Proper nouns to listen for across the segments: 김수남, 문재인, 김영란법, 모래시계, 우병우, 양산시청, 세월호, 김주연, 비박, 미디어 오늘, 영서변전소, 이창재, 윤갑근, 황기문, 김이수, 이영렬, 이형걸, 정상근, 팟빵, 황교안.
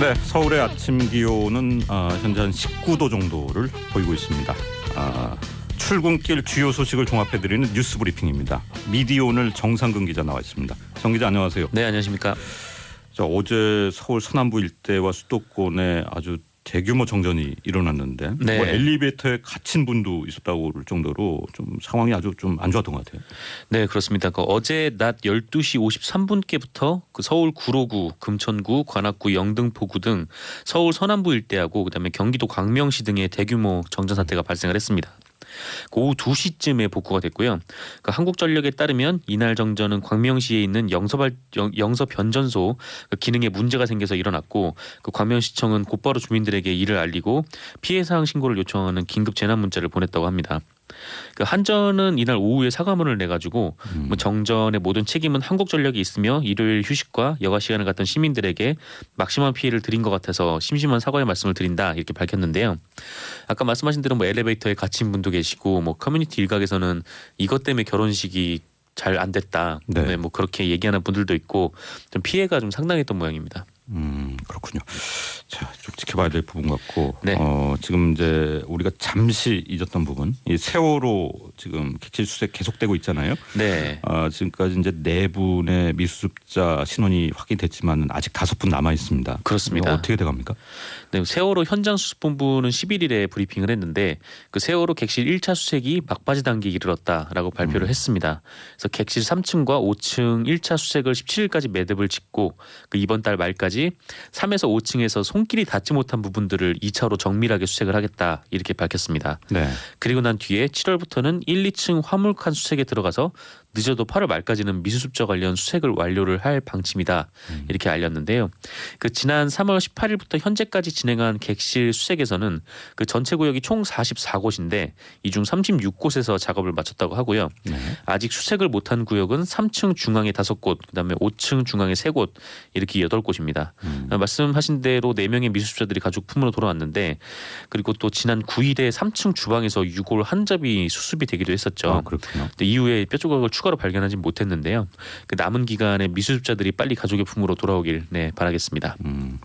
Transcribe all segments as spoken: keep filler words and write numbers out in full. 네, 서울의 아침 기온은 어, 현재 한 십구 도 정도를 보이고 있습니다. 어, 출근길 주요 소식을 종합해드리는 뉴스 브리핑입니다. 미디어 오늘 정상근 기자 나와 있습니다. 정 기자 안녕하세요. 네, 안녕하십니까. 자, 어제 서울 서남부 일대와 수도권에 아주 대규모 정전이 일어났는데 네. 뭐 엘리베이터에 갇힌 분도 있었다고 할 정도로 좀 상황이 아주 좀 안 좋았던 것 같아요. 네, 그렇습니다. 그 어제 낮 열두 시 오십삼 분께부터 그 서울 구로구, 금천구, 관악구, 영등포구 등 서울 서남부 일대하고 그다음에 경기도 광명시 등의 대규모 정전 사태가 발생을 했습니다. 그 오후 두 시쯤에 복구가 됐고요. 그 한국전력에 따르면 이날 정전은 광명시에 있는 영서발, 영, 영서변전소 그 기능에 문제가 생겨서 일어났고 그 광명시청은 곧바로 주민들에게 이를 알리고 피해사항 신고를 요청하는 긴급 재난문자를 보냈다고 합니다. 그 한전은 이날 오후에 사과문을 내가지고 음. 뭐 정전의 모든 책임은 한국전력이 있으며 일요일 휴식과 여가 시간을 갖던 시민들에게 막심한 피해를 드린 것 같아서 심심한 사과의 말씀을 드린다 이렇게 밝혔는데요. 아까 말씀하신 대로 뭐 엘리베이터에 갇힌 분도 계시고 뭐 커뮤니티 일각에서는 이것 때문에 결혼식이 잘 안 됐다. 네. 뭐 그렇게 얘기하는 분들도 있고 좀 피해가 좀 상당했던 모양입니다. 음, 그렇군요. 자, 좀 지켜봐야 될 부분 같고 네. 어, 지금 이제 우리가 잠시 잊었던 부분, 이 세월호 지금 객실 수색 계속되고 있잖아요. 네. 어, 지금까지 이제 네 분의 미수습자 신원이 확인됐지만 아직 다섯 분 남아 있습니다. 그렇습니다. 어떻게 돼갑니까? 네, 세월호 현장 수습본부는 십일 일에 브리핑을 했는데 그 세월호 객실 일 차 수색이 막바지 단계에 이르렀다라고 발표를 음. 했습니다. 그래서 객실 삼 층과 오 층 일 차 수색을 십칠 일까지 매듭을 짓고 그 이번 달 말까지 삼에서 오 층에서 손길이 닿지 못한 부분들을 이 차로 정밀하게 수색을 하겠다 이렇게 밝혔습니다. 네. 그리고 난 뒤에 칠월부터는 일, 이 층 화물칸 수색에 들어가서 늦어도 팔월 말까지는 미수습자 관련 수색을 완료를 할 방침이다 음. 이렇게 알렸는데요. 그 지난 삼월 십팔 일부터 현재까지 진행한 객실 수색에서는 그 전체 구역이 총 사십사 곳인데 이중 삼십육 곳에서 작업을 마쳤다고 하고요. 네. 아직 수색을 못한 구역은 삼 층 중앙에 다섯 곳, 그다음에 오 층 중앙에 세 곳 이렇게 여덟 곳입니다. 음. 말씀하신 대로 네 명의 미수습자들이 가족 품으로 돌아왔는데 그리고 또 지난 구일에 삼 층 주방에서 유골 한 접이 수습이 되기도 했었죠. 아, 그렇군요. 근데 이후에 뼈 조각을 추가로 발견하지 못했는데요. 그 남은 기간에 미수습자들이 빨리 가족의 품으로 돌아오길 네, 바라겠습니다. 음.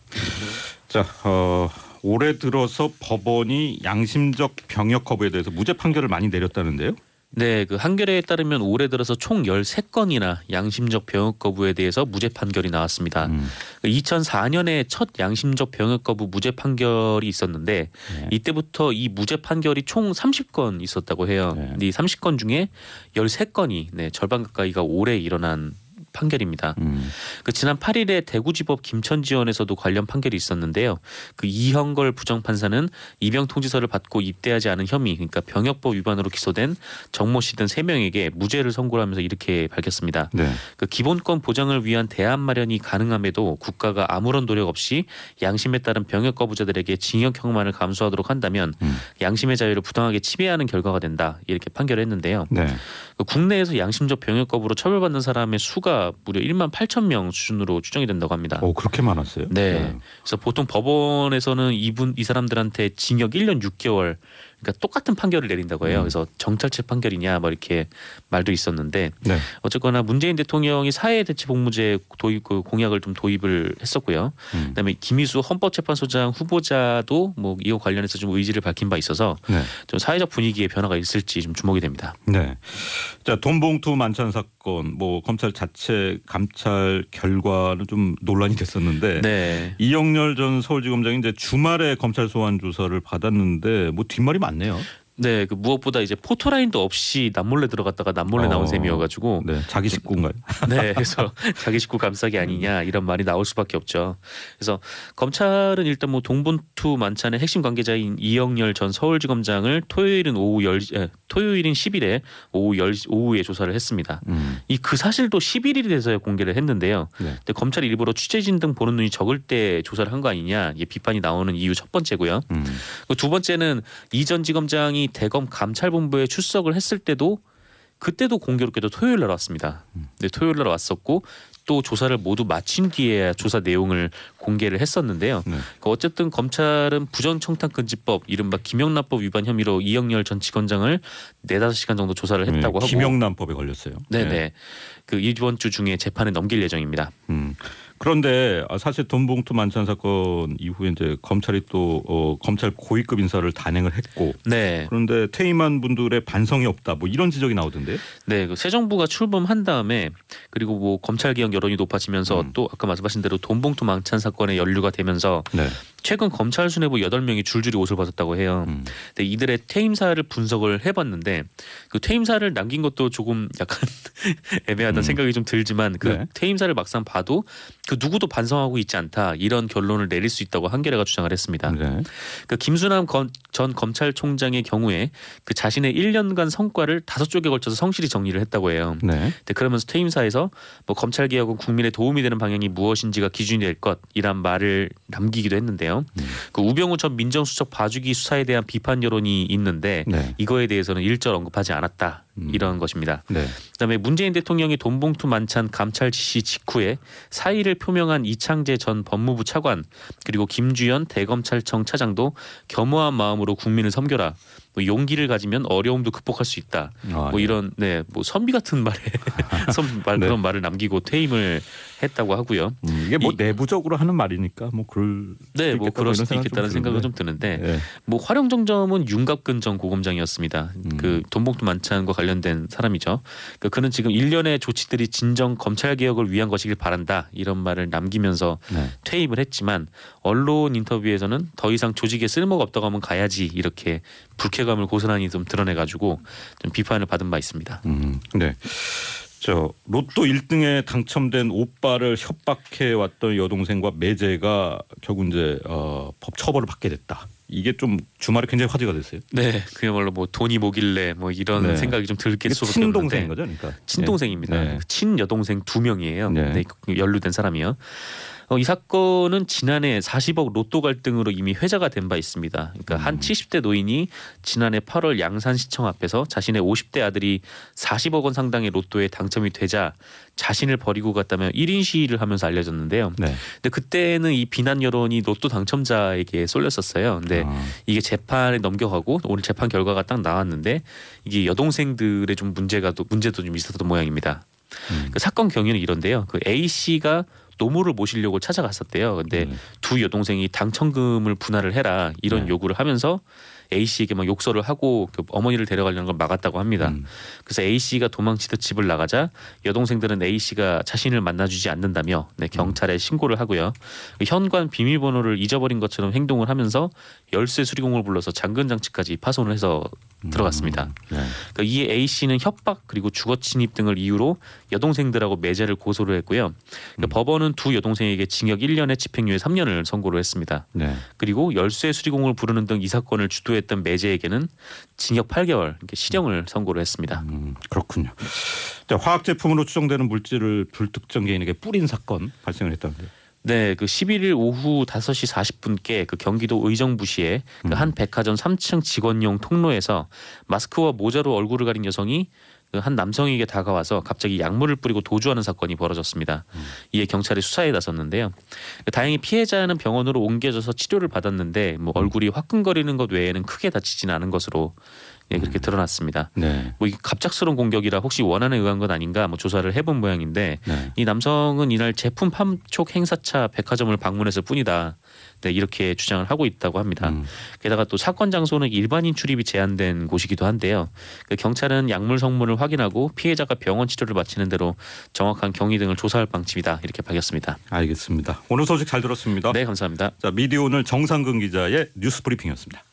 자, 어, 올해 들어서 법원이 양심적 병역 거부에 대해서 무죄 판결을 많이 내렸다는데요. 네, 그 한겨레에 따르면 올해 들어서 총 열세 건이나 양심적 병역 거부에 대해서 무죄 판결이 나왔습니다. 음. 이천사 년에 첫 양심적 병역 거부 무죄 판결이 있었는데 네. 이때부터 이 무죄 판결이 총 삼십 건 있었다고 해요. 네. 이 삼십 건 중에 열세 건이 네, 절반 가까이가 올해 일어난 판결입니다. 음. 그 지난 팔 일에 대구지법 김천지원에서도 관련 판결이 있었는데요. 그 이형걸 부정판사는 입영 통지서를 받고 입대하지 않은 혐의, 그러니까 병역법 위반으로 기소된 정모 씨 등 세 명에게 무죄를 선고하면서 이렇게 밝혔습니다. 네. 그 기본권 보장을 위한 대안 마련이 가능함에도 국가가 아무런 노력 없이 양심에 따른 병역 거부자들에게 징역형만을 감수하도록 한다면 음. 양심의 자유를 부당하게 침해하는 결과가 된다 이렇게 판결을 했는데요. 네. 그 국내에서 양심적 병역 거부로 처벌받는 사람의 수가 무려 만 팔천 명 수준으로 추정이 된다고 합니다. 오, 그렇게 많았어요? 네. 네. 그래서 보통 법원에서는 이분 이 사람들한테 징역 일 년 육 개월, 그러니까 똑같은 판결을 내린다고 해요. 음. 그래서 정찰체 판결이냐 뭐 이렇게 말도 있었는데 네. 어쨌거나 문재인 대통령이 사회대체복무제 도입 그 공약을 좀 도입을 했었고요. 음. 그다음에 김이수 헌법재판소장 후보자도 뭐 이거 관련해서 좀 의지를 밝힌 바 있어서 네. 좀 사회적 분위기에 변화가 있을지 좀 주목이 됩니다. 네. 자, 돈봉투 만찬 사건 뭐 검찰 자체 감찰 결과는 좀 논란이 됐었는데 네. 이영렬 전 서울지검장이 이제 주말에 검찰 소환 조사를 받았는데 뭐 뒷말이 많네요. 네, 그 무엇보다 이제 포토라인도 없이 남몰래 들어갔다가 남몰래 나온 어, 셈이어가지고 네, 자기 식구인가요? 네, 그래서 자기 식구 감싸기 아니냐 이런 말이 나올 수밖에 없죠. 그래서 검찰은 일단 뭐 동본투 만찬의 핵심 관계자인 이영렬 전 서울지검장을 토요일은 오후 열 에, 토요일인 십 일에 오후 열 오후에 조사를 했습니다. 음. 이 그 사실도 십일 일이 돼서야 공개를 했는데요. 네. 근데 검찰이 일부러 취재진 등 보는 눈이 적을 때 조사를 한 거 아니냐 이게 비판이 나오는 이유 첫 번째고요. 음. 그 두 번째는 이 전 지검장이 대검 감찰본부에 출석을 했을 때도 그때도 공교롭게도 토요일 날 왔습니다. 네, 토요일 날 왔었고 또 조사를 모두 마친 뒤에 조사 내용을 공개를 했었는데요. 네. 어쨌든 검찰은 부정청탁금지법 이른바 김영란법 위반 혐의로 이영렬 전 지검장을 네다섯 시간 정도 조사를 했다고 네, 김영란법에 하고 김영란법에 걸렸어요. 네네. 네. 그 이번 주 중에 재판에 넘길 예정입니다. 음. 그런데 사실 돈봉투 만찬 사건 이후에 이제 검찰이 또 어, 검찰 고위급 인사를 단행을 했고, 네. 그런데 퇴임한 분들의 반성이 없다, 뭐 이런 지적이 나오던데요. 네, 그 새 정부가 출범한 다음에 그리고 뭐 검찰 개혁 여론이 높아지면서 음. 또 아까 말씀하신 대로 돈봉투 만찬 사건에 연루가 되면서 네. 최근 검찰 수뇌부 여덟 명이 줄줄이 옷을 벗었다고 해요. 음. 근데 이들의 퇴임사를 분석을 해봤는데 그 퇴임사를 남긴 것도 조금 약간 애매하다는 음. 생각이 좀 들지만 그 네. 퇴임사를 막상 봐도 그 누구도 반성하고 있지 않다 이런 결론을 내릴 수 있다고 한겨레가 주장을 했습니다. 네. 그 김수남 전 검찰총장의 경우에 그 자신의 일 년간 성과를 다섯 쪽에 걸쳐서 성실히 정리를 했다고 해요. 네. 그러면서 퇴임사에서 뭐 검찰개혁은 국민의 도움이 되는 방향이 무엇인지가 기준이 될 것이란 말을 남기기도 했는데요. 음. 그 우병우 전 민정수석 봐주기 수사에 대한 비판 여론이 있는데 네. 이거에 대해서는 일절 언급하지 않았다. 이런 것입니다. 네. 그다음에 문재인 대통령이 돈봉투 만찬 감찰 지시 직후에 사의를 표명한 이창재 전 법무부 차관 그리고 김주연 대검찰청 차장도 겸허한 마음으로 국민을 섬겨라. 뭐 용기를 가지면 어려움도 극복할 수 있다. 아, 뭐 이런 네, 뭐 선비 같은 말에 선 말, 네. 그런 말을 남기고 퇴임을 했다고 하고요. 음, 이게 뭐 이, 내부적으로 하는 말이니까 뭐 그럴 네, 뭐 그럴 수도 있겠다는 생각은 좀 드는데 네. 뭐 화룡정점은 윤갑근 전 고검장이었습니다. 음. 그 돈봉투 만찬과 관련된 사람이죠. 그러니까 그는 지금 일련의 조치들이 진정 검찰 개혁을 위한 것이길 바란다 이런 말을 남기면서 네. 퇴임을 했지만 언론 인터뷰에서는 더 이상 조직에 쓸모가 없다고 하면 가야지 이렇게 불쾌. 감을 고스란히 좀 드러내가지고 좀 비판을 받은 바 있습니다. 음, 네, 저 로또 일 등에 당첨된 오빠를 협박해 왔던 여동생과 매제가 결국 이제 어, 법 처벌을 받게 됐다. 이게 좀 주말에 굉장히 화제가 됐어요. 네, 그야말로 뭐 돈이 뭐길래 뭐 이런 네. 생각이 좀 들게 수밖에 없는데. 친동생인 거죠, 그러니까. 친동생입니다. 네. 친 여동생 두 명이에요. 네. 네, 연루된 사람이요. 어, 이 사건은 지난해 사십억 로또 갈등으로 이미 회자가 된 바 있습니다. 그러니까 음. 한 칠십 대 노인이 지난해 팔월 양산시청 앞에서 자신의 오십 대 아들이 사십억 원 상당의 로또에 당첨이 되자 자신을 버리고 갔다며 일 인 시위를 하면서 알려졌는데요. 네. 근데 그때는 이 비난 여론이 로또 당첨자에게 쏠렸었어요. 근데 아. 이게 재판에 넘겨가고 오늘 재판 결과가 딱 나왔는데 이게 여동생들의 좀 문제가 또 문제도 좀 있었던 모양입니다. 음. 그 사건 경위는 이런데요. 그 A 씨가 노모를 모시려고 찾아갔었대요. 근데 음. 두 여동생이 당첨금을 분할을 해라 이런 네. 요구를 하면서 A 씨에게 막 욕설을 하고 그 어머니를 데려가려는 걸 막았다고 합니다. 음. 그래서 A 씨가 도망치듯 집을 나가자 여동생들은 A 씨가 자신을 만나주지 않는다며 네, 경찰에 음. 신고를 하고요. 현관 비밀번호를 잊어버린 것처럼 행동을 하면서 열쇠 수리공을 불러서 잠금 장치까지 파손을 해서 들어갔습니다. 네. 그러니까 이 A 씨는 협박 그리고 주거 침입 등을 이유로 여동생들하고 매제를 고소를 했고요. 그러니까 음. 법원은 두 여동생에게 징역 일 년에 집행유예 삼 년을 선고를 했습니다. 네. 그리고 열쇠 수리공을 부르는 등 이 사건을 주도했던 매제에게는 징역 팔 개월 이렇게 실형을 선고를 했습니다. 음, 그렇군요. 자, 화학 제품으로 추정되는 물질을 불특정 개인에게 뿌린 사건 발생을 했다는데요. 네, 그 십일 일 오후 다섯 시 사십 분께 그 경기도 의정부시의 그 한 백화점 삼 층 직원용 통로에서 마스크와 모자로 얼굴을 가린 여성이 그 한 남성에게 다가와서 갑자기 약물을 뿌리고 도주하는 사건이 벌어졌습니다. 음. 이에 경찰이 수사에 나섰는데요. 다행히 피해자는 병원으로 옮겨져서 치료를 받았는데 뭐 얼굴이 화끈거리는 것 외에는 크게 다치진 않은 것으로 예, 그렇게 드러났습니다. 네. 뭐 이 갑작스러운 공격이라 혹시 원한에 의한 건 아닌가 뭐 조사를 해본 모양인데 네. 이 남성은 이날 제품 판촉 행사차 백화점을 방문했을 뿐이다. 네, 이렇게 주장을 하고 있다고 합니다. 음. 게다가 또 사건 장소는 일반인 출입이 제한된 곳이기도 한데요. 그 경찰은 약물 성분을 확인하고 피해자가 병원 치료를 마치는 대로 정확한 경위 등을 조사할 방침이다. 이렇게 밝혔습니다. 알겠습니다. 오늘 소식 잘 들었습니다. 네, 감사합니다. 자, 미디어 오늘 정상근 기자의 뉴스 브리핑이었습니다.